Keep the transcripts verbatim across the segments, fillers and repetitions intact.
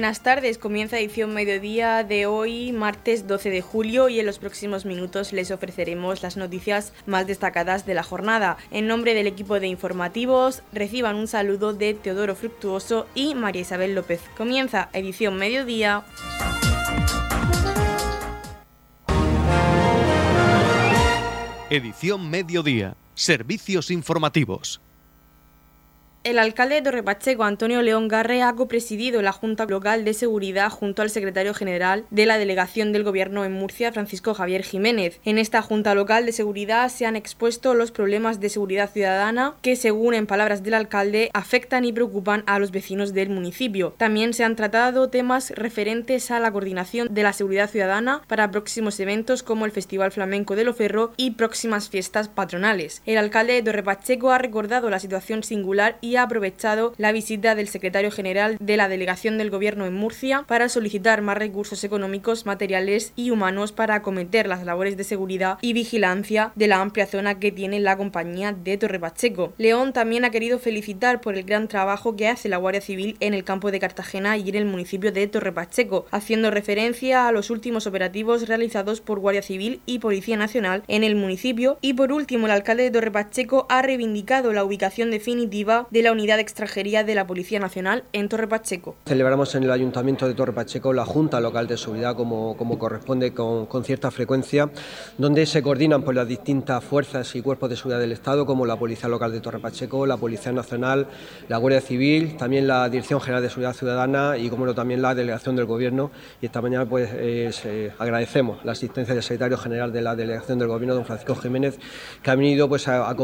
Buenas tardes, comienza edición mediodía de hoy, martes doce de julio, y en los próximos minutos les ofreceremos las noticias más destacadas de la jornada. En nombre del equipo de informativos, reciban un saludo de Teodoro Fructuoso y María Isabel López. Comienza edición mediodía. Edición mediodía, servicios informativos. El alcalde de Torre Pacheco, Antonio León Garre, ha copresidido la Junta Local de Seguridad junto al secretario general de la Delegación del Gobierno en Murcia, Francisco Javier Jiménez. En esta Junta Local de Seguridad se han expuesto los problemas de seguridad ciudadana que, según en palabras del alcalde, afectan y preocupan a los vecinos del municipio. También se han tratado temas referentes a la coordinación de la seguridad ciudadana para próximos eventos como el Festival Flamenco de Lo Ferro y próximas fiestas patronales. El alcalde de Torre Pacheco ha recordado la situación singular y Y ha aprovechado la visita del secretario general de la Delegación del Gobierno en Murcia para solicitar más recursos económicos, materiales y humanos para acometer las labores de seguridad y vigilancia de la amplia zona que tiene la compañía de Torre Pacheco. León también ha querido felicitar por el gran trabajo que hace la Guardia Civil en el campo de Cartagena y en el municipio de Torre Pacheco, haciendo referencia a los últimos operativos realizados por Guardia Civil y Policía Nacional en el municipio. Y por último, el alcalde de Torre Pacheco ha reivindicado la ubicación definitiva de de la Unidad de Extranjería de la Policía Nacional en Torre Pacheco. Celebramos en el Ayuntamiento de Torre Pacheco la Junta Local de Seguridad como, como corresponde con, con cierta frecuencia, donde se coordinan por las distintas fuerzas y cuerpos de seguridad del Estado, como la Policía Local de Torre Pacheco, la Policía Nacional, la Guardia Civil, también la Dirección General de Seguridad Ciudadana y como no, también la Delegación del Gobierno. Y esta mañana pues eh, eh, agradecemos la asistencia del Secretario General de la Delegación del Gobierno, don Francisco Jiménez, que ha venido pues a, a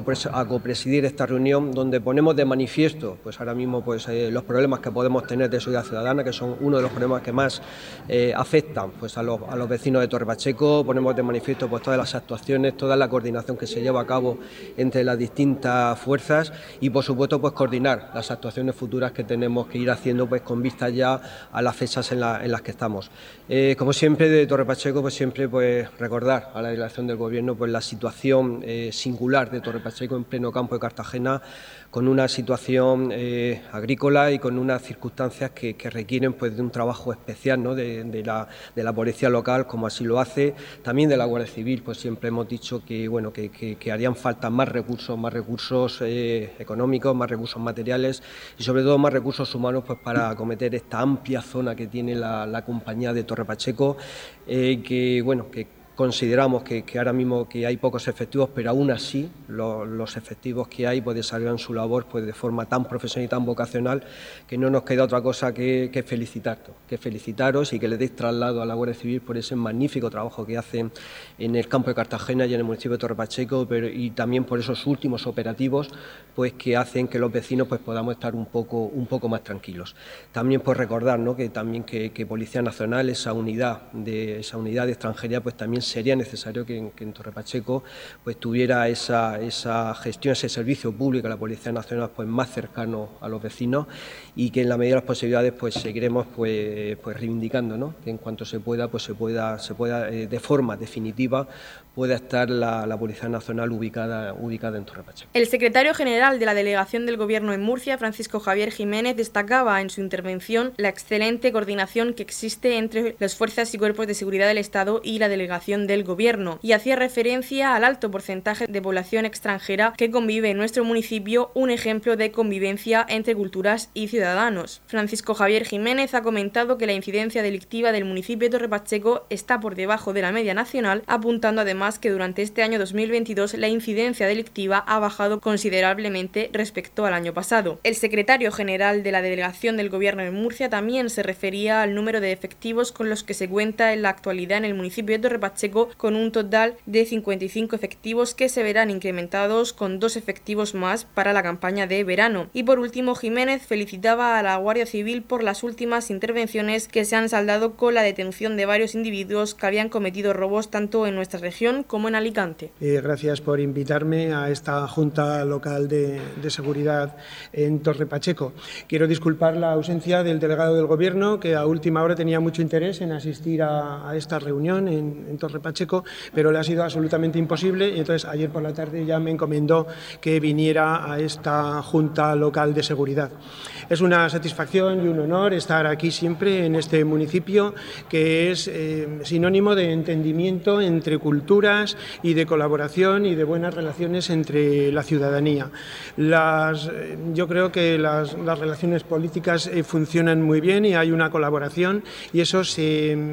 copresidir esta reunión, donde ponemos de manifiesto Manifiesto, pues ahora mismo pues, eh, los problemas que podemos tener de seguridad ciudadana, que son uno de los problemas que más eh, afectan pues, a, los, a los vecinos de Torre Pacheco. Ponemos de manifiesto pues, todas las actuaciones, toda la coordinación que se lleva a cabo entre las distintas fuerzas y, por supuesto, pues coordinar las actuaciones futuras que tenemos que ir haciendo pues, con vistas ya a las fechas en, la, en las que estamos. Eh, como siempre, de Torre Pacheco, pues siempre pues, recordar a la Delegación del Gobierno pues, la situación eh, singular de Torre Pacheco en pleno campo de Cartagena, con una situación situación eh, agrícola y con unas circunstancias que, que requieren pues, de un trabajo especial, ¿no? de, de, la, de la policía local, como así lo hace, también de la Guardia Civil. Pues siempre hemos dicho que, bueno, que, que, que harían falta más recursos, más recursos eh, económicos, más recursos materiales y sobre todo más recursos humanos pues, para acometer esta amplia zona que tiene la, la compañía de Torre Pacheco, eh, que, bueno, que consideramos que, que ahora mismo que hay pocos efectivos, pero aún así lo, los efectivos que hay pues desarrollan su labor pues de forma tan profesional y tan vocacional que no nos queda otra cosa que, que felicitaros, que felicitaros y que le deis traslado a la Guardia Civil por ese magnífico trabajo que hacen en el campo de Cartagena y en el municipio de Torre Pacheco, pero y también por esos últimos operativos pues que hacen que los vecinos pues podamos estar un poco un poco más tranquilos. También pues recordar, ¿no?, que también que, que Policía Nacional, esa unidad de esa unidad de extranjería pues también sería necesario que en, que en Torre Pacheco pues, tuviera esa, esa gestión, ese servicio público a la Policía Nacional pues, más cercano a los vecinos y que en la medida de las posibilidades pues, seguiremos pues, pues, reivindicando, ¿no?, que en cuanto se pueda, pues, se pueda, se pueda eh, de forma definitiva pueda estar la, la Policía Nacional ubicada, ubicada en Torre Pacheco. El secretario general de la Delegación del Gobierno en Murcia, Francisco Javier Jiménez, destacaba en su intervención la excelente coordinación que existe entre las fuerzas y cuerpos de seguridad del Estado y la Delegación del Gobierno y hacía referencia al alto porcentaje de población extranjera que convive en nuestro municipio, un ejemplo de convivencia entre culturas y ciudadanos. Francisco Javier Jiménez ha comentado que la incidencia delictiva del municipio de Torre Pacheco está por debajo de la media nacional, apuntando además que durante este año dos mil veintidós la incidencia delictiva ha bajado considerablemente respecto al año pasado. El secretario general de la Delegación del Gobierno en Murcia también se refería al número de efectivos con los que se cuenta en la actualidad en el municipio de Torre Pacheco, con un total de cincuenta y cinco efectivos que se verán incrementados con dos efectivos más para la campaña de verano. Y por último, Jiménez felicitaba a la Guardia Civil por las últimas intervenciones que se han saldado con la detención de varios individuos que habían cometido robos tanto en nuestra región León como en Alicante. Eh, gracias por invitarme a esta Junta Local de, de Seguridad en Torre Pacheco. Quiero disculpar la ausencia del delegado del Gobierno, que a última hora tenía mucho interés en asistir a, a esta reunión en, en Torre Pacheco, pero le ha sido absolutamente imposible y entonces ayer por la tarde ya me encomendó que viniera a esta Junta Local de Seguridad. Es una satisfacción y un honor estar aquí siempre en este municipio, que es eh, sinónimo de entendimiento entre culturas y de colaboración y de buenas relaciones entre la ciudadanía. Las, yo creo que las, las relaciones políticas eh, funcionan muy bien y hay una colaboración y eso se,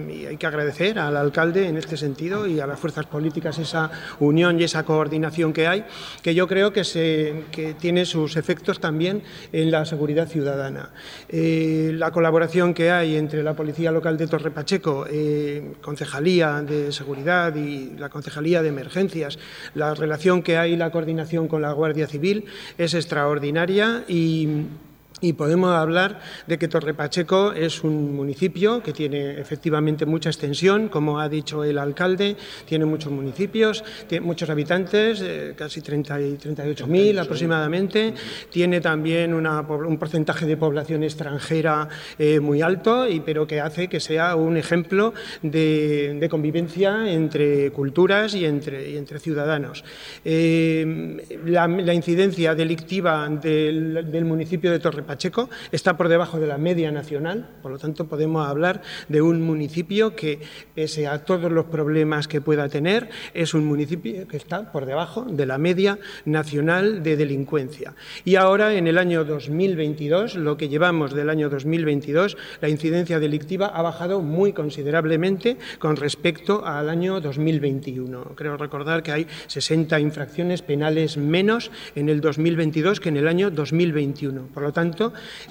y hay que agradecer al alcalde en este sentido y a las fuerzas políticas esa unión y esa coordinación que hay, que yo creo que, se, que tiene sus efectos también en la seguridad ciudadana. Eh, la colaboración que hay entre la Policía Local de Torre Pacheco, eh, Concejalía de Seguridad y la Concejalía de Emergencias, la relación que hay y la coordinación con la Guardia Civil es extraordinaria y... Y podemos hablar de que Torre Pacheco es un municipio que tiene efectivamente mucha extensión, como ha dicho el alcalde, tiene muchos municipios, tiene muchos habitantes, eh, casi treinta y ocho mil aproximadamente, sí. Tiene también una, un porcentaje de población extranjera eh, muy alto, y, pero que hace que sea un ejemplo de, de convivencia entre culturas y entre, y entre ciudadanos. Eh, la, la incidencia delictiva del, del municipio de Torre Pacheco Pacheco está por debajo de la media nacional, por lo tanto podemos hablar de un municipio que, pese a todos los problemas que pueda tener, es un municipio que está por debajo de la media nacional de delincuencia. Y ahora, en el año dos mil veintidós, lo que llevamos del año dos mil veintidós, la incidencia delictiva ha bajado muy considerablemente con respecto al año dos mil veintiuno. Creo recordar que hay sesenta infracciones penales menos en el dos mil veintidós que en el año dos mil veintiuno. Por lo tanto,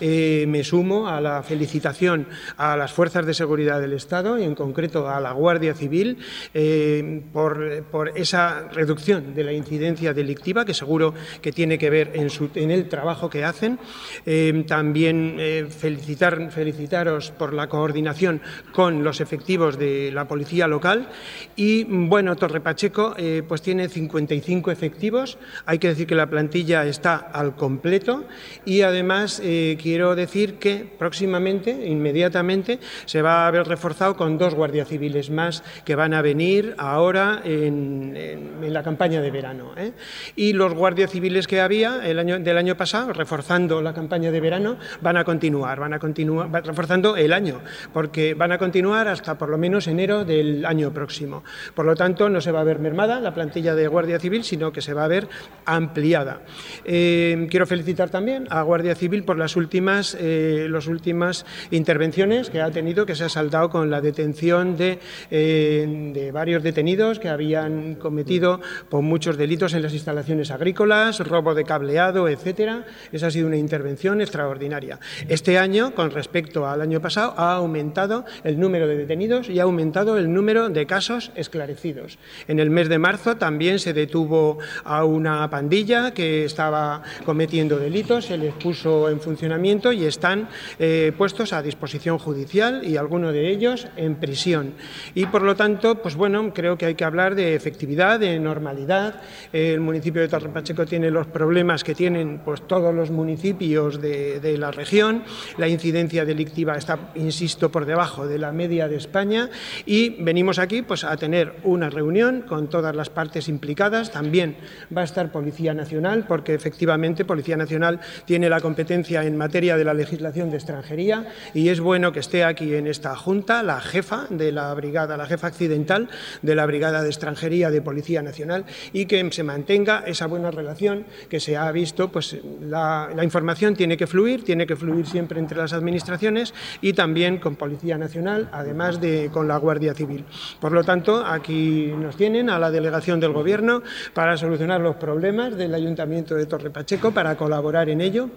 Eh, me sumo a la felicitación a las fuerzas de seguridad del Estado y en concreto a la Guardia Civil eh, por, por esa reducción de la incidencia delictiva, que seguro que tiene que ver en, su, en el trabajo que hacen. Eh, también eh, felicitar, felicitaros por la coordinación con los efectivos de la policía local. Y bueno, Torre Pacheco eh, pues tiene cincuenta y cinco efectivos. Hay que decir que la plantilla está al completo y además Además, eh, quiero decir que próximamente, inmediatamente, se va a ver reforzado con dos guardias civiles más que van a venir ahora en, en, en la campaña de verano, ¿eh? Y los guardias civiles que había el año, del año pasado, reforzando la campaña de verano, van a continuar, van a continuar reforzando el año, porque van a continuar hasta por lo menos enero del año próximo. Por lo tanto, no se va a ver mermada la plantilla de Guardia Civil, sino que se va a ver ampliada. Eh, quiero felicitar también a Guardia Civil por las últimas, eh, las últimas intervenciones que ha tenido, que se ha saldado con la detención de, eh, de varios detenidos que habían cometido por muchos delitos en las instalaciones agrícolas, robo de cableado, etcétera. Esa ha sido una intervención extraordinaria. Este año, con respecto al año pasado, ha aumentado el número de detenidos y ha aumentado el número de casos esclarecidos. En el mes de marzo también se detuvo a una pandilla que estaba cometiendo delitos, se les puso en funcionamiento y están eh, puestos a disposición judicial y alguno de ellos en prisión. Y por lo tanto, pues bueno, creo que hay que hablar de efectividad, de normalidad. El municipio de Torre Pacheco tiene los problemas que tienen pues todos los municipios de, de la región. La incidencia delictiva está, insisto, por debajo de la media de España y venimos aquí pues a tener una reunión con todas las partes implicadas. También va a estar Policía Nacional, porque efectivamente Policía Nacional tiene la competencia en materia de la legislación de extranjería y es bueno que esté aquí en esta Junta la jefa de la brigada, la jefa accidental de la Brigada de Extranjería de Policía Nacional y que se mantenga esa buena relación que se ha visto. Pues la, la información tiene que fluir, tiene que fluir siempre entre las administraciones y también con Policía Nacional, además de con la Guardia Civil. Por lo tanto, aquí nos tienen a la delegación del Gobierno para solucionar los problemas del Ayuntamiento de Torre Pacheco, para colaborar en ello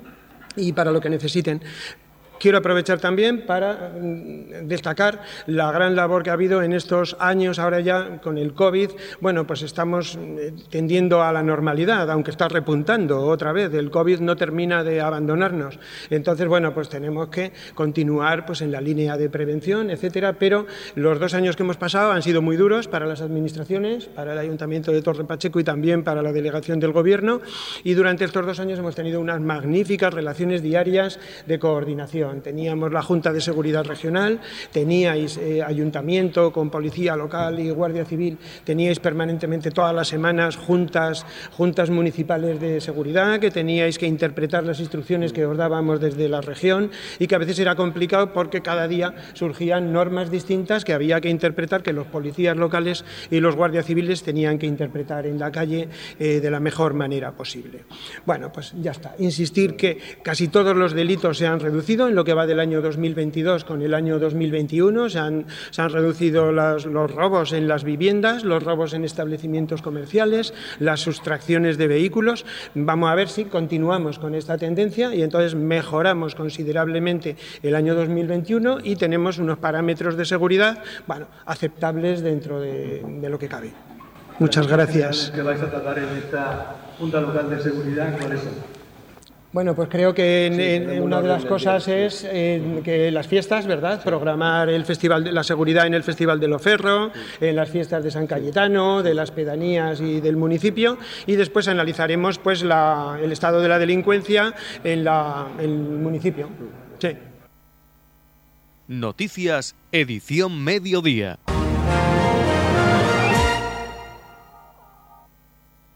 y para lo que necesiten. Quiero aprovechar también para destacar la gran labor que ha habido en estos años, ahora ya con el COVID. Bueno, pues estamos tendiendo a la normalidad, aunque está repuntando otra vez. El COVID no termina de abandonarnos. Entonces, bueno, pues tenemos que continuar pues en la línea de prevención, etcétera. Pero los dos años que hemos pasado han sido muy duros para las administraciones, para el Ayuntamiento de Torre Pacheco y también para la delegación del Gobierno. Y durante estos dos años hemos tenido unas magníficas relaciones diarias de coordinación. Teníamos la Junta de Seguridad Regional, teníais eh, ayuntamiento con policía local y guardia civil, teníais permanentemente todas las semanas juntas, juntas municipales de seguridad, que teníais que interpretar las instrucciones que os dábamos desde la región y que a veces era complicado porque cada día surgían normas distintas que había que interpretar, que los policías locales y los guardias civiles tenían que interpretar en la calle eh, de la mejor manera posible. Bueno, pues ya está. Insistir que casi todos los delitos se han reducido en lo que va del año dos mil veintidós con el año dos mil veintiuno, se han, se han reducido las, los robos en las viviendas, los robos en establecimientos comerciales, las sustracciones de vehículos. Vamos a ver si continuamos con esta tendencia y entonces mejoramos considerablemente el año dos mil veintiuno y tenemos unos parámetros de seguridad, bueno, aceptables dentro de, de lo que cabe. Muchas gracias. ¿Qué vais a tratar en esta Junta Local de Seguridad? ¿Cuál es? Bueno, pues creo que en, sí, en, en una de las cosas es eh, que las fiestas, ¿verdad? Programar el festival de la seguridad en el Festival de Lo Ferro, en las fiestas de San Cayetano, de las pedanías y del municipio, y después analizaremos pues la, el estado de la delincuencia en, la, en el municipio. Sí. Noticias, edición mediodía.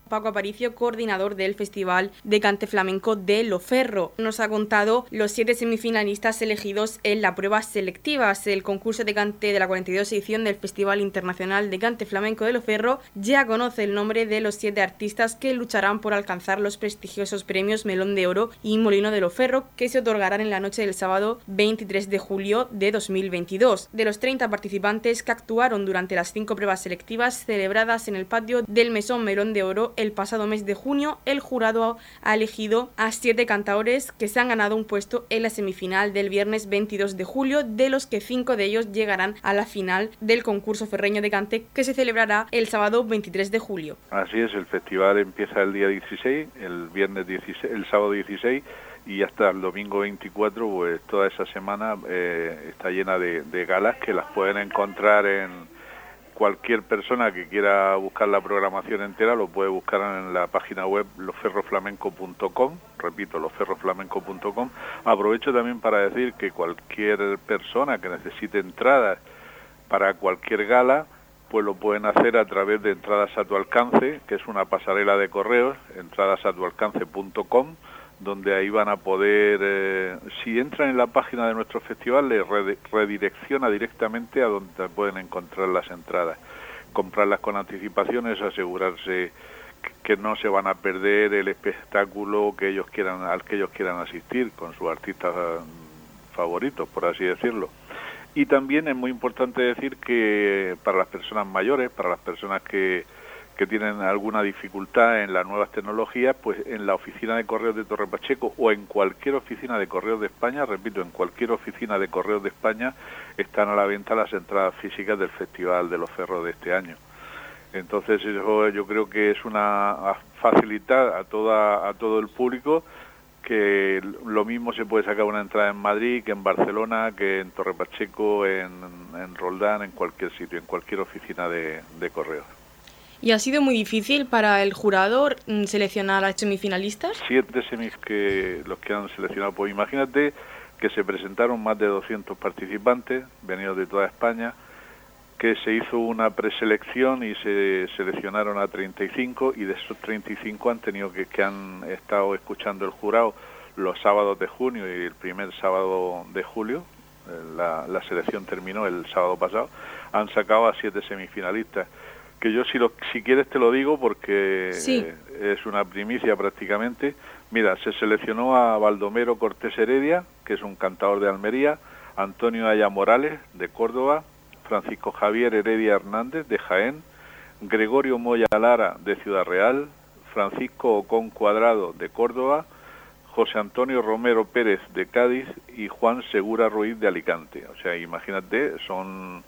Paco Aparicio, coordinador del Festival de Cante Flamenco de Lo Ferro, nos ha contado los siete semifinalistas elegidos en la prueba selectiva. El concurso de cante de la cuarenta y dos edición del Festival Internacional de Cante Flamenco de Lo Ferro ya conoce el nombre de los siete artistas que lucharán por alcanzar los prestigiosos premios Melón de Oro y Molino de Lo Ferro, que se otorgarán en la noche del sábado veintitrés de julio de dos mil veintidós. De los treinta participantes que actuaron durante las cinco pruebas selectivas celebradas en el patio del Mesón Melón de Oro el pasado mes de junio, el jurado ha elegido a siete cantaores que se han ganado un puesto en la semifinal del viernes veintidós de julio, de los que cinco de ellos llegarán a la final del concurso ferreño de cante que se celebrará el sábado veintitrés de julio. Así es, el festival empieza el día dieciséis, el viernes dieciséis, el sábado dieciséis y hasta el domingo veinticuatro, pues toda esa semana eh, está llena de, de galas que las pueden encontrar en... Cualquier persona que quiera buscar la programación entera lo puede buscar en la página web los ferro flamenco punto com, repito, los ferro flamenco punto com. Aprovecho también para decir que cualquier persona que necesite entradas para cualquier gala, pues lo pueden hacer a través de Entradas a tu alcance, que es una pasarela de correos, entradas a tu alcance punto com, donde ahí van a poder, eh, si entran en la página de nuestro festival, les redirecciona directamente a donde pueden encontrar las entradas. Comprarlas con anticipación es asegurarse que no se van a perder el espectáculo que ellos quieran, al que ellos quieran asistir, con sus artistas favoritos, por así decirlo. Y también es muy importante decir que para las personas mayores, para las personas que... que tienen alguna dificultad en las nuevas tecnologías, pues en la oficina de correos de Torre Pacheco o en cualquier oficina de correos de España, repito, en cualquier oficina de correos de España están a la venta las entradas físicas del Festival de Los Ferros de este año. Entonces eso yo creo que es una facilidad a toda a todo el público, que lo mismo se puede sacar una entrada en Madrid, que en Barcelona, que en Torre Pacheco, en, en Roldán, en cualquier sitio, en cualquier oficina de, de correos. ¿Y ha sido muy difícil para el jurado seleccionar a semifinalistas? Siete semis que los que han seleccionado. Pues imagínate que se presentaron más de doscientos participantes, venidos de toda España, que se hizo una preselección y se seleccionaron a treinta y cinco, y de esos treinta y cinco han tenido que, que han estado escuchando el jurado los sábados de junio y el primer sábado de julio. La, la selección terminó el sábado pasado. Han sacado a siete semifinalistas. Que yo si lo, si quieres te lo digo porque sí. eh, es una primicia prácticamente. Mira, se seleccionó a Baldomero Cortés Heredia, que es un cantador de Almería, Antonio Aya Morales, de Córdoba, Francisco Javier Heredia Hernández, de Jaén, Gregorio Moya Lara, de Ciudad Real, Francisco Ocon Cuadrado, de Córdoba, José Antonio Romero Pérez de Cádiz y Juan Segura Ruiz de Alicante. O sea, imagínate, son,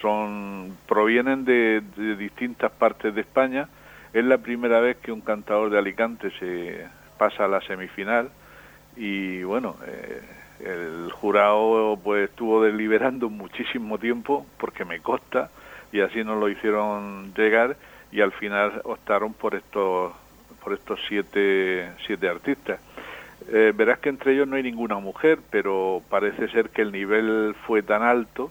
son provienen de, de distintas partes de España. Es la primera vez que un cantador de Alicante se pasa a la semifinal y, bueno, eh, el jurado pues estuvo deliberando muchísimo tiempo, porque me consta, y así nos lo hicieron llegar, y al final optaron por estos, por estos siete, siete artistas. Eh, verás que entre ellos no hay ninguna mujer, pero parece ser que el nivel fue tan alto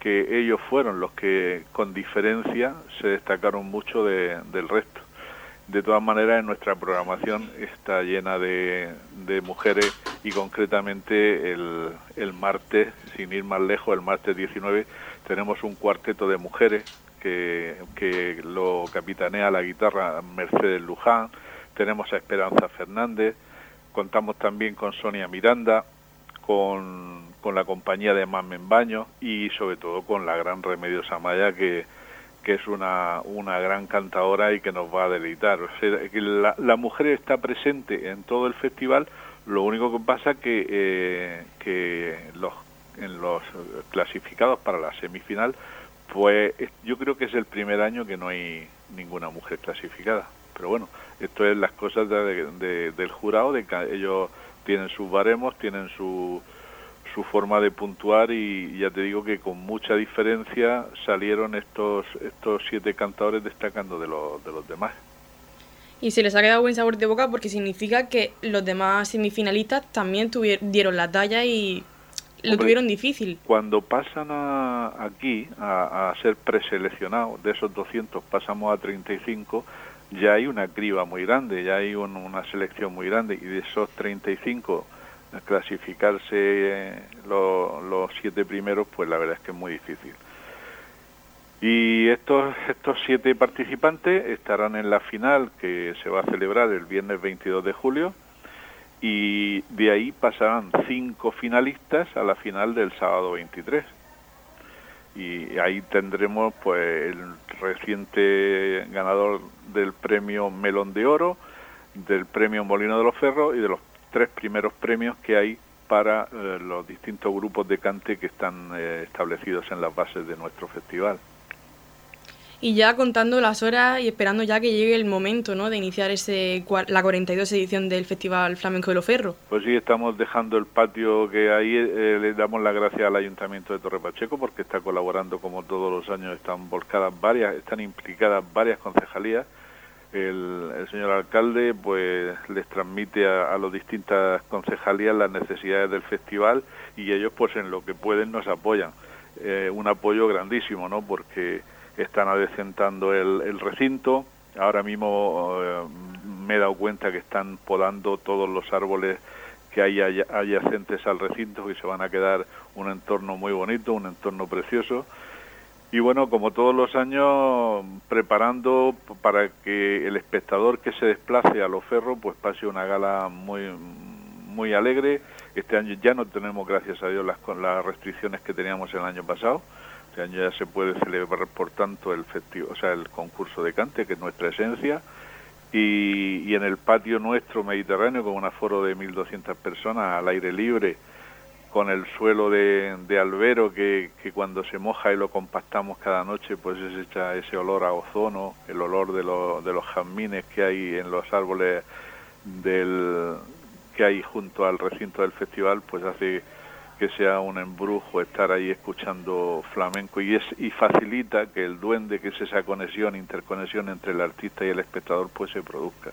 que ellos fueron los que con diferencia se destacaron mucho de, del resto. De todas maneras, en nuestra programación está llena de, de mujeres, y concretamente el, el martes, sin ir más lejos, el martes diecinueve, tenemos un cuarteto de mujeres que, que lo capitanea la guitarra Mercedes Luján, tenemos a Esperanza Fernández, contamos también con Sonia Miranda, con, con la compañía de Mamen Baños y sobre todo con la gran Remedios Amaya, que, que es una, una gran cantadora y que nos va a deleitar. O sea, la, la mujer está presente en todo el festival, lo único que pasa que, eh, que los, en los clasificados para la semifinal, pues yo creo que es el primer año que no hay ninguna mujer clasificada. Pero bueno, esto es las cosas de, de, del jurado, de que ellos tienen sus baremos, tienen su, su forma de puntuar, y ya te digo que con mucha diferencia salieron estos estos siete cantadores destacando de los, de los demás. Y se les ha quedado buen sabor de boca, porque significa que los demás semifinalistas también tuvieron, dieron la talla y lo Hombre, tuvieron difícil. Cuando pasan a, aquí a, a ser preseleccionados, de esos doscientos pasamos a treinta y cinco... ya hay una criba muy grande, ya hay un, una selección muy grande, y de esos treinta y cinco clasificarse eh, lo, los siete primeros, pues la verdad es que es muy difícil. Y estos estos siete participantes estarán en la final, que se va a celebrar el viernes veintidós de julio, y de ahí pasarán cinco finalistas a la final del sábado veintitrés. Y ahí tendremos pues el reciente ganador del premio Melón de Oro, del premio Molino de Lo Ferro y de los tres primeros premios que hay para eh, los distintos grupos de cante que están eh, establecidos en las bases de nuestro festival. Y ya contando las horas y esperando ya que llegue el momento, ¿no?, de iniciar ese la cuarenta y dos edición del Festival Flamenco de Lo Ferro. Pues sí, estamos dejando el patio, que ahí eh, le damos las gracias al Ayuntamiento de Torre Pacheco, porque está colaborando como todos los años, están volcadas varias, están implicadas varias concejalías. El, el señor alcalde pues les transmite a, a las distintas concejalías las necesidades del festival, y ellos pues en lo que pueden nos apoyan. Eh, un apoyo grandísimo, ¿no?, porque están adecentando el, el recinto. Ahora mismo eh, me he dado cuenta que están podando todos los árboles que hay adyacentes al recinto, y se van a quedar un entorno muy bonito, un entorno precioso. Y bueno, como todos los años, preparando para que el espectador que se desplace a Lo Ferro pues pase una gala muy, muy alegre. Este año ya no tenemos, gracias a Dios, las, con las restricciones que teníamos el año pasado. Este año ya se puede celebrar, por tanto, el festivo, o sea, el concurso de cante, que es nuestra esencia, y, y en el patio nuestro mediterráneo, con un aforo de mil doscientas personas al aire libre, con el suelo de, de albero que, que cuando se moja y lo compactamos cada noche, pues se echa ese olor a ozono, el olor de, lo, de los jazmines que hay en los árboles del, que hay junto al recinto del festival, pues hace que sea un embrujo estar ahí escuchando flamenco, y es y facilita que el duende, que es esa conexión, interconexión entre el artista y el espectador, pues se produzca.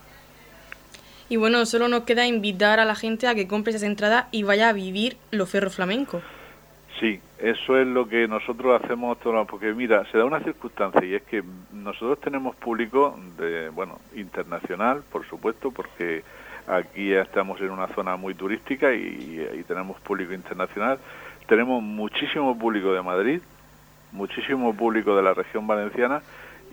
Y bueno, solo nos queda invitar a la gente a que compre esas entradas y vaya a vivir Lo Ferro flamenco. Sí, eso es lo que nosotros hacemos todos, porque mira, se da una circunstancia, y es que nosotros tenemos público de, bueno, internacional, por supuesto, porque aquí ya estamos en una zona muy turística y, y tenemos público internacional. Tenemos muchísimo público de Madrid, muchísimo público de la región valenciana,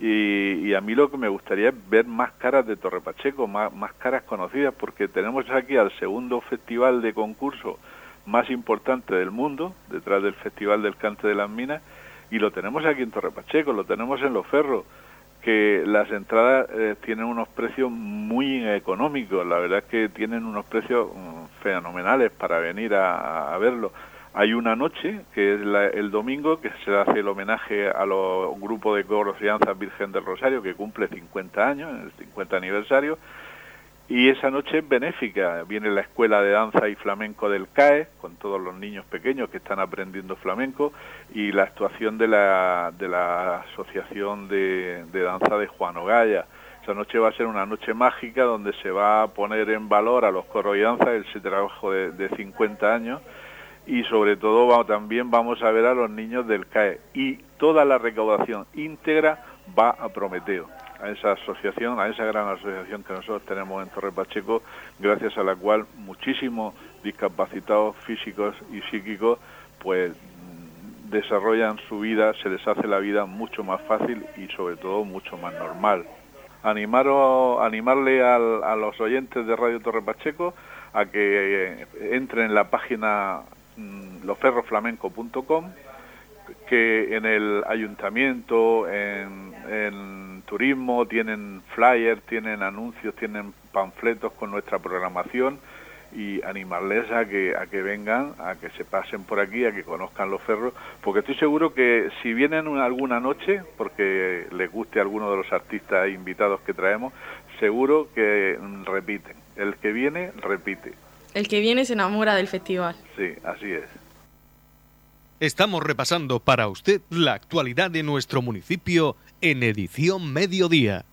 y, y a mí lo que me gustaría es ver más caras de Torre Pacheco, más, más caras conocidas, porque tenemos aquí al segundo festival de concurso más importante del mundo, detrás del Festival del Cante de las Minas, y lo tenemos aquí en Torre Pacheco, lo tenemos en Lo Ferro. que las entradas eh, tienen unos precios muy económicos. La verdad es que tienen unos precios fenomenales para venir a, a verlo. Hay una noche, que es la, el domingo, que se hace el homenaje a los grupos de Coro-Fianzas Virgen del Rosario, que cumple cincuenta años, el cincuenta aniversario, y esa noche es benéfica. Viene la Escuela de Danza y Flamenco del C A E, con todos los niños pequeños que están aprendiendo flamenco, y la actuación de la, de la Asociación de, de Danza de Juan Ogaya. Esa noche va a ser una noche mágica, donde se va a poner en valor a los coros y danzas ese trabajo de, de cincuenta años, y sobre todo va, también vamos a ver a los niños del C A E, y toda la recaudación íntegra va a Prometeo, a esa asociación, a esa gran asociación que nosotros tenemos en Torre Pacheco, gracias a la cual muchísimos discapacitados físicos y psíquicos pues desarrollan su vida, se les hace la vida mucho más fácil y sobre todo mucho más normal. Animaros, animarle al, a los oyentes de Radio Torre Pacheco a que entren en la página los ferro flamenco punto com, que en el ayuntamiento, en, en turismo, tienen flyers, tienen anuncios, tienen panfletos con nuestra programación, y animarles a que, a que vengan, a que se pasen por aquí, a que conozcan Los Ferros, porque estoy seguro que si vienen una, alguna noche, porque les guste a alguno de los artistas invitados que traemos, seguro que repiten. El que viene, repite. El que viene se enamora del festival. Sí, así es. Estamos repasando para usted la actualidad de nuestro municipio en Edición Mediodía.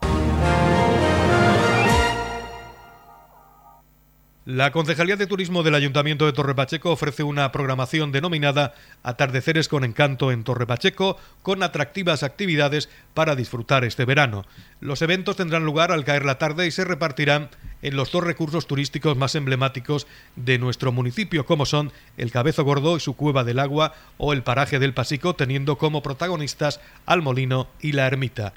La Concejalía de Turismo del Ayuntamiento de Torre Pacheco ofrece una programación denominada Atardeceres con Encanto en Torre Pacheco, con atractivas actividades para disfrutar este verano. Los eventos tendrán lugar al caer la tarde y se repartirán en los dos recursos turísticos más emblemáticos de nuestro municipio, como son el Cabezo Gordo y su Cueva del Agua, o el paraje del Pasico, teniendo como protagonistas al Molino y la Ermita.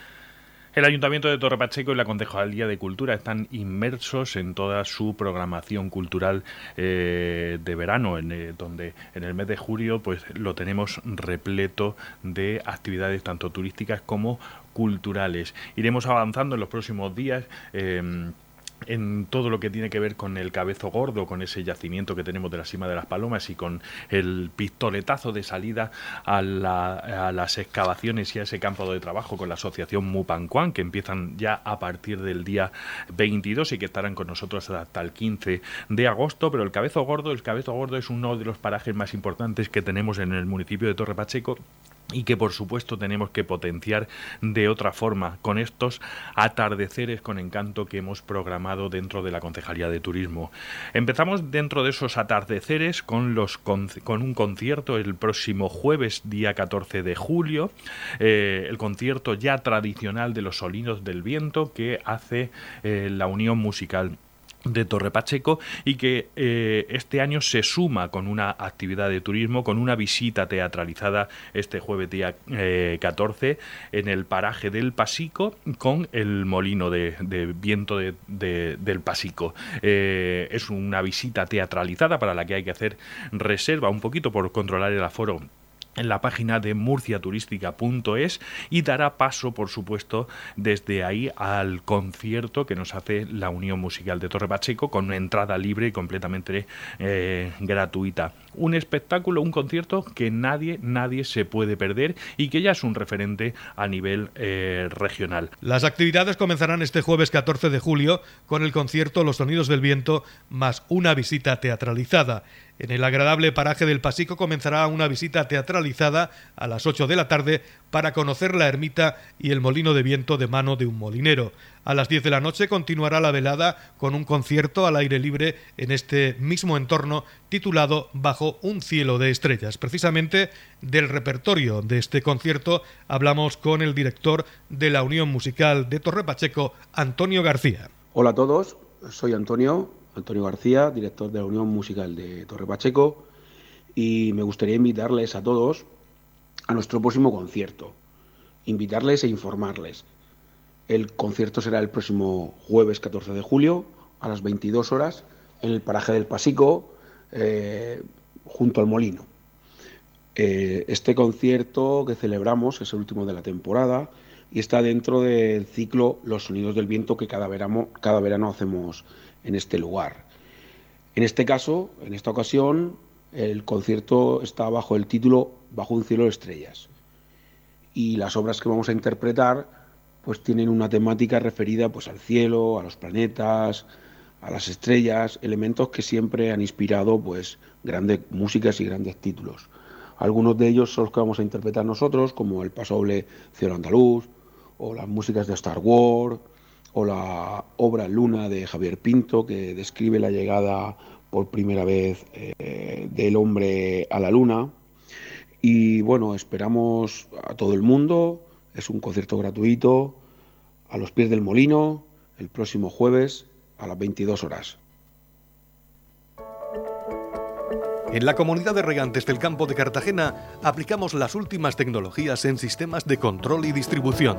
El Ayuntamiento de Torre Pacheco y la Concejalía de Cultura están inmersos en toda su programación cultural eh, de verano, en, eh, donde en el mes de julio pues lo tenemos repleto de actividades tanto turísticas como culturales. Iremos avanzando en los próximos días eh, en todo lo que tiene que ver con el Cabezo Gordo, con ese yacimiento que tenemos de la Cima de las Palomas, y con el pistoletazo de salida a, la, a las excavaciones y a ese campo de trabajo con la asociación Mupancuán, que empiezan ya a partir del día veintidós y que estarán con nosotros hasta el quince de agosto. Pero el Cabezo Gordo, el Cabezo Gordo es uno de los parajes más importantes que tenemos en el municipio de Torre Pacheco, y que por supuesto tenemos que potenciar de otra forma, con estos atardeceres con encanto que hemos programado dentro de la Concejalía de Turismo. Empezamos dentro de esos atardeceres con, los, con, con un concierto el próximo jueves, día catorce de julio, eh, el concierto ya tradicional de los Solinos del Viento, que hace eh, la Unión Musical de Torre Pacheco, y que eh, este año se suma con una actividad de turismo, con una visita teatralizada este jueves día eh, catorce en el paraje del Pasico, con el molino de, de viento de, de, del Pasico. Eh, es una visita teatralizada para la que hay que hacer reserva, un poquito por controlar el aforo, en la página de murcia turística punto es, y dará paso, por supuesto, desde ahí al concierto que nos hace la Unión Musical de Torre Pacheco, con una entrada libre y completamente eh, gratuita. Un espectáculo, un concierto que nadie, nadie se puede perder, y que ya es un referente a nivel eh, regional. Las actividades comenzarán este jueves catorce de julio con el concierto Los Sonidos del Viento, más una visita teatralizada. En el agradable paraje del Pasico comenzará una visita teatralizada a las ocho de la tarde para conocer la ermita y el molino de viento de mano de un molinero. A las diez de la noche continuará la velada con un concierto al aire libre en este mismo entorno, titulado Bajo un cielo de estrellas. Precisamente del repertorio de este concierto hablamos con el director de la Unión Musical de Torre Pacheco, Antonio García. Hola a todos, soy Antonio. Antonio García, director de la Unión Musical de Torre Pacheco, y me gustaría invitarles a todos a nuestro próximo concierto, invitarles e informarles. El concierto será el próximo jueves catorce de julio a las veintidós horas en el paraje del Pasico, eh, junto al molino. Eh, este concierto que celebramos, que es el último de la temporada, y está dentro del ciclo Los Sonidos del Viento que cada verano, cada verano hacemos en este lugar. En este caso, en esta ocasión, el concierto está bajo el título Bajo un cielo de estrellas, y las obras que vamos a interpretar pues tienen una temática referida pues al cielo, a los planetas, a las estrellas, elementos que siempre han inspirado pues grandes músicas y grandes títulos. Algunos de ellos son los que vamos a interpretar nosotros, como el pasoble Cielo Andaluz, o las músicas de Star Wars, o la obra Luna de Javier Pinto, que describe la llegada por primera vez eh, del hombre a la luna. Y bueno, esperamos a todo el mundo, es un concierto gratuito, a los pies del molino, el próximo jueves a las veintidós horas. En la Comunidad de Regantes del Campo de Cartagena aplicamos las últimas tecnologías en sistemas de control y distribución,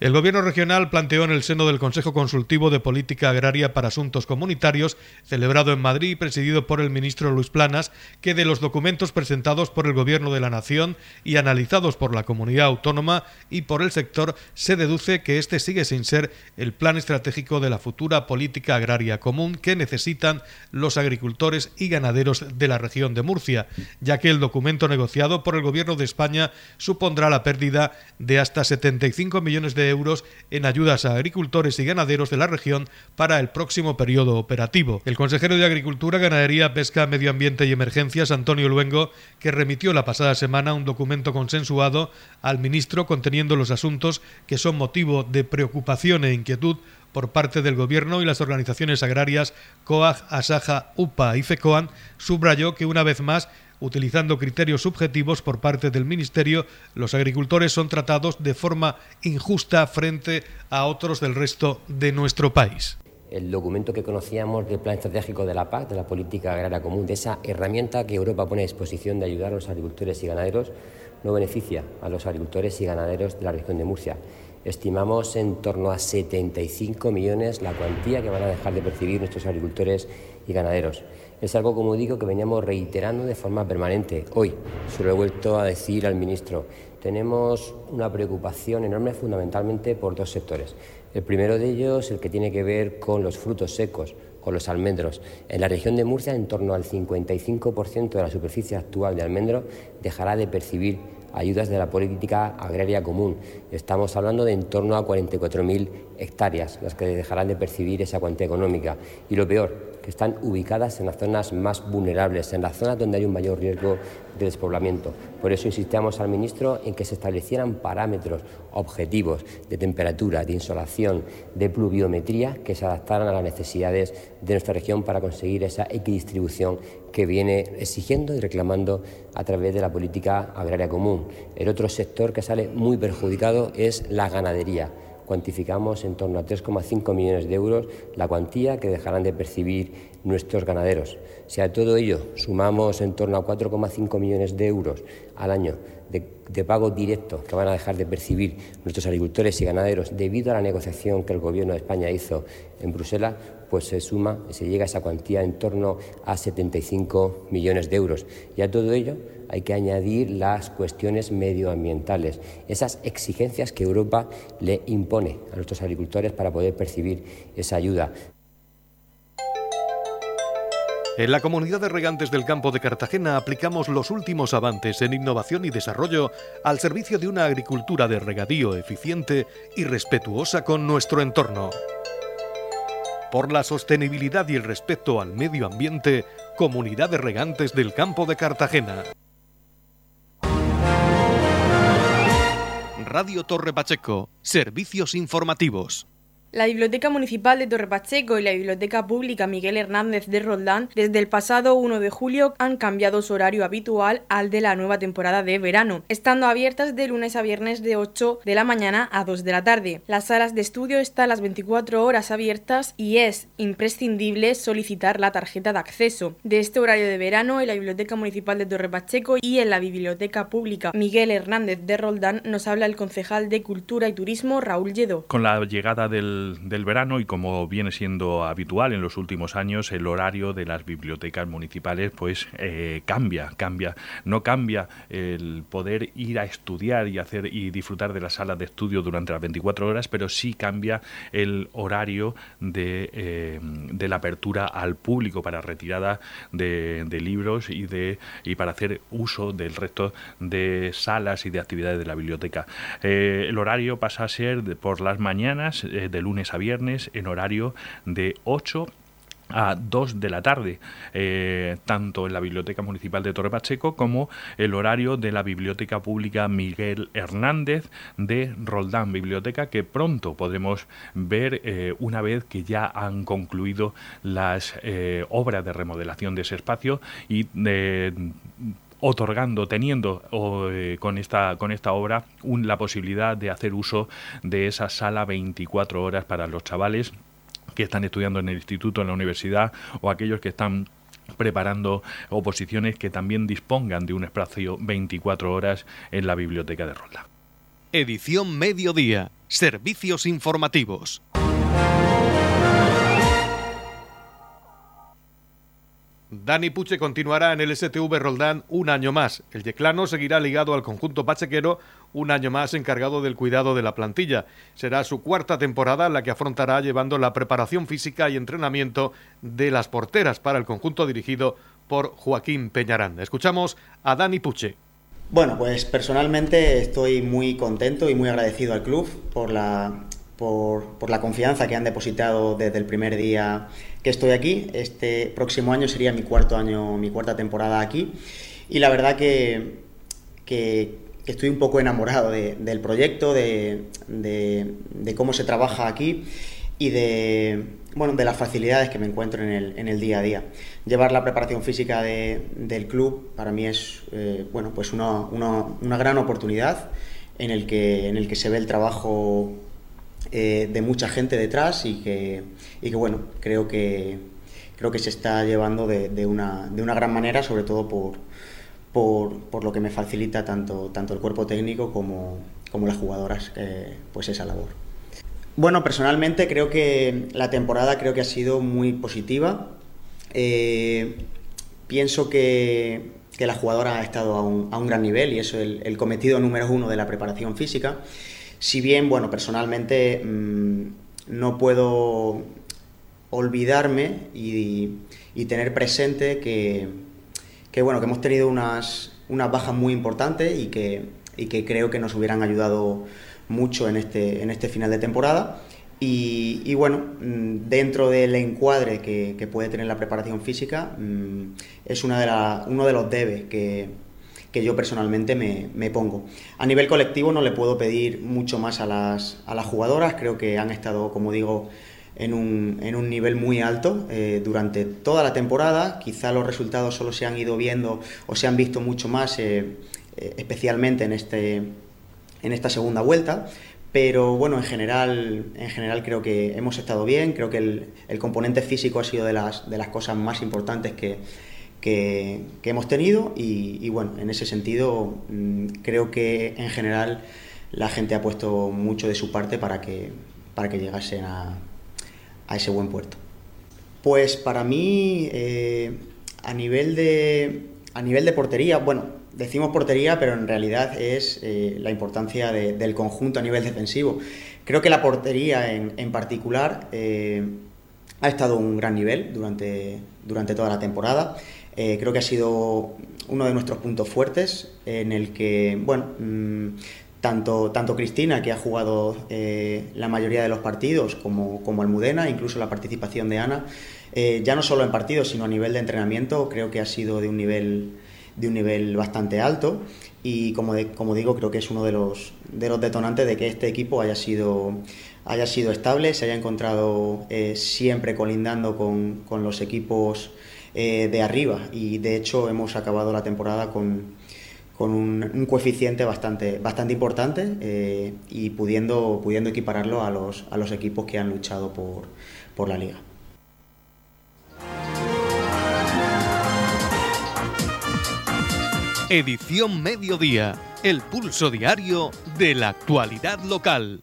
El Gobierno regional planteó en el seno del Consejo Consultivo de Política Agraria para Asuntos Comunitarios, celebrado en Madrid y presidido por el ministro Luis Planas, que de los documentos presentados por el Gobierno de la Nación y analizados por la comunidad autónoma y por el sector, se deduce que este sigue sin ser el plan estratégico de la futura política agraria común que necesitan los agricultores y ganaderos de la región de Murcia, ya que el documento negociado por el Gobierno de España supondrá la pérdida de hasta setenta y cinco millones de euros en ayudas a agricultores y ganaderos de la región para el próximo periodo operativo. El consejero de Agricultura, Ganadería, Pesca, Medio Ambiente y Emergencias, Antonio Luengo, que remitió la pasada semana un documento consensuado al ministro conteniendo los asuntos que son motivo de preocupación e inquietud por parte del Gobierno y las organizaciones agrarias COAG, ASAJA, UPA y FECOAN, subrayó que una vez más, utilizando criterios subjetivos por parte del Ministerio, los agricultores son tratados de forma injusta frente a otros del resto de nuestro país. El documento que conocíamos del Plan Estratégico de la P A C, de la Política Agraria Común, de esa herramienta que Europa pone a disposición de ayudar a los agricultores y ganaderos, no beneficia a los agricultores y ganaderos de la región de Murcia. Estimamos en torno a setenta y cinco millones la cuantía que van a dejar de percibir nuestros agricultores y ganaderos. Es algo, como digo, que veníamos reiterando de forma permanente. Hoy se lo he vuelto a decir al ministro. Tenemos una preocupación enorme fundamentalmente por dos sectores. El primero de ellos, el que tiene que ver con los frutos secos, con los almendros. En la región de Murcia, en torno al cincuenta y cinco por ciento de la superficie actual de almendro dejará de percibir ayudas de la política agraria común. Estamos hablando de en torno a cuarenta y cuatro mil hectáreas, las que dejarán de percibir esa cuantía económica. Y lo peor, que están ubicadas en las zonas más vulnerables, en las zonas donde hay un mayor riesgo de despoblamiento. Por eso insistíamos al ministro en que se establecieran parámetros objetivos de temperatura, de insolación, de pluviometría, que se adaptaran a las necesidades de nuestra región para conseguir esa equidistribución que viene exigiendo y reclamando a través de la política agraria común. El otro sector que sale muy perjudicado es la ganadería. Cuantificamos en torno a tres coma cinco millones de euros la cuantía que dejarán de percibir nuestros ganaderos. Si a todo ello sumamos en torno a cuatro coma cinco millones de euros al año de, de pago directo que van a dejar de percibir nuestros agricultores y ganaderos debido a la negociación que el Gobierno de España hizo en Bruselas, pues se suma, se llega a esa cuantía en torno a setenta y cinco millones de euros. Y a todo ello hay que añadir las cuestiones medioambientales, esas exigencias que Europa le impone a nuestros agricultores para poder percibir esa ayuda. En la Comunidad de Regantes del Campo de Cartagena aplicamos los últimos avances en innovación y desarrollo al servicio de una agricultura de regadío eficiente y respetuosa con nuestro entorno. Por la sostenibilidad y el respeto al medio ambiente, Comunidad de Regantes del Campo de Cartagena. Radio Torre Pacheco, servicios informativos. La Biblioteca Municipal de Torre Pacheco y la Biblioteca Pública Miguel Hernández de Roldán desde el pasado uno de julio han cambiado su horario habitual al de la nueva temporada de verano, estando abiertas de lunes a viernes de ocho de la mañana a dos de la tarde. Las salas de estudio están las veinticuatro horas abiertas y es imprescindible solicitar la tarjeta de acceso. De este horario de verano en la Biblioteca Municipal de Torre Pacheco y en la Biblioteca Pública Miguel Hernández de Roldán nos habla el concejal de Cultura y Turismo Raúl Lledó. Con la llegada del del verano y como viene siendo habitual en los últimos años, el horario de las bibliotecas municipales pues eh, cambia, cambia. No cambia el poder ir a estudiar y hacer y disfrutar de las salas de estudio durante las veinticuatro horas, pero sí cambia el horario de, eh, de la apertura al público para retirada de, de libros y, de, y para hacer uso del resto de salas y de actividades de la biblioteca. Eh, el horario pasa a ser de, por las mañanas, eh, de lunes a viernes en horario de ocho a dos de la tarde, eh, tanto en la Biblioteca Municipal de Torre Pacheco como el horario de la Biblioteca Pública Miguel Hernández de Roldán, biblioteca que pronto podremos ver eh, una vez que ya han concluido las eh, obras de remodelación de ese espacio y de... Eh, otorgando, teniendo o, eh, con esta con esta obra un, la posibilidad de hacer uso de esa sala veinticuatro horas para los chavales que están estudiando en el instituto, en la universidad o aquellos que están preparando oposiciones, que también dispongan de un espacio veinticuatro horas en la Biblioteca de Roldán. Edición Mediodía, servicios informativos. Dani Puche continuará en el S T V Roldán un año más. El yeclano seguirá ligado al conjunto pachequero un año más, encargado del cuidado de la plantilla. Será su cuarta temporada en la que afrontará llevando la preparación física y entrenamiento de las porteras para el conjunto dirigido por Joaquín Peñarán. Escuchamos a Dani Puche. Bueno, pues personalmente estoy muy contento y muy agradecido al club por la... Por, por la confianza que han depositado desde el primer día que estoy aquí. Este próximo año sería mi cuarto año, mi cuarta temporada aquí, y la verdad que, que, que estoy un poco enamorado de, del proyecto, de, de, de cómo se trabaja aquí y de, bueno, de las facilidades que me encuentro en el, en el día a día. Llevar la preparación física de, del club para mí es eh, bueno, pues una, una, una gran oportunidad en el que, en el que se ve el trabajo Eh, de mucha gente detrás y que, y que bueno, creo que, creo que se está llevando de, de, una, de una gran manera, sobre todo por, por, por lo que me facilita tanto, tanto el cuerpo técnico como, como las jugadoras eh, pues esa labor. Bueno, personalmente creo que la temporada creo que ha sido muy positiva. Eh, pienso que, que la jugadora ha estado a un, a un gran nivel y eso es el, el cometido número uno de la preparación física. Si bien, bueno, personalmente mmm, no puedo olvidarme y, y tener presente que, que, bueno, que hemos tenido unas, unas bajas muy importantes y que, y que creo que nos hubieran ayudado mucho en este, en este final de temporada. Y, y bueno, dentro del encuadre que, que puede tener la preparación física, mmm, es una de la, uno de los debes que... que yo personalmente me, me pongo. A nivel colectivo no le puedo pedir mucho más a las, a las jugadoras, creo que han estado, como digo, en un, en un nivel muy alto eh, durante toda la temporada. Quizá los resultados solo se han ido viendo o se han visto mucho más, eh, eh, especialmente en, este, en esta segunda vuelta, pero bueno, en general, en general creo que hemos estado bien, creo que el, el componente físico ha sido de las, de las cosas más importantes que... Que, que hemos tenido y, y bueno, en ese sentido creo que en general la gente ha puesto mucho de su parte para que, para que llegasen a, a ese buen puerto. Pues para mí eh, a nivel de, a nivel de portería, bueno, decimos portería pero en realidad es eh, la importancia de, del conjunto a nivel defensivo. Creo que la portería en, en particular eh, ha estado a un gran nivel durante, durante toda la temporada. Eh, creo que ha sido uno de nuestros puntos fuertes, en el que, bueno, mmm, tanto, tanto Cristina, que ha jugado eh, la mayoría de los partidos, como, como Almudena, incluso la participación de Ana, eh, ya no solo en partidos, sino a nivel de entrenamiento, creo que ha sido de un nivel, de un nivel bastante alto. y como, de, como digo, creo que es uno de los, de los detonantes de que este equipo haya sido, haya sido estable, se haya encontrado eh, siempre colindando con, con los equipos eh, de arriba, y de hecho hemos acabado la temporada con, con un, un coeficiente bastante, bastante importante eh, y pudiendo, pudiendo equipararlo a los, a los equipos que han luchado por, por la liga. Edición Mediodía, el pulso diario de la actualidad local.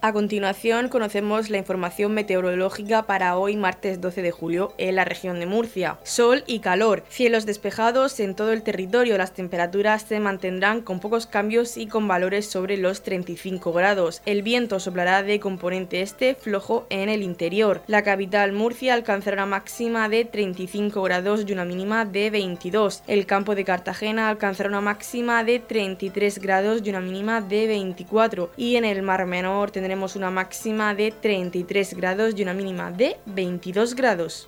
A continuación conocemos la información meteorológica para hoy martes doce de julio en la región de Murcia. Sol y calor, cielos despejados en todo el territorio, las temperaturas se mantendrán con pocos cambios y con valores sobre los treinta y cinco grados. El viento soplará de componente este, flojo en el interior. La capital Murcia alcanzará una máxima de treinta y cinco grados y una mínima de veintidós. El campo de Cartagena alcanzará una máxima de treinta y tres grados y una mínima de veinticuatro. Y en el Mar Menor tendrá Tendremos una máxima de treinta y tres grados y una mínima de veintidós grados.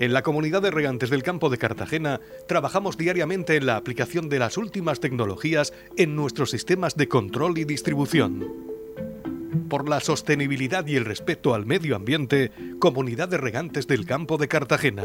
En la Comunidad de Regantes del Campo de Cartagena trabajamos diariamente en la aplicación de las últimas tecnologías en nuestros sistemas de control y distribución. Por la sostenibilidad y el respeto al medio ambiente, Comunidad de Regantes del Campo de Cartagena.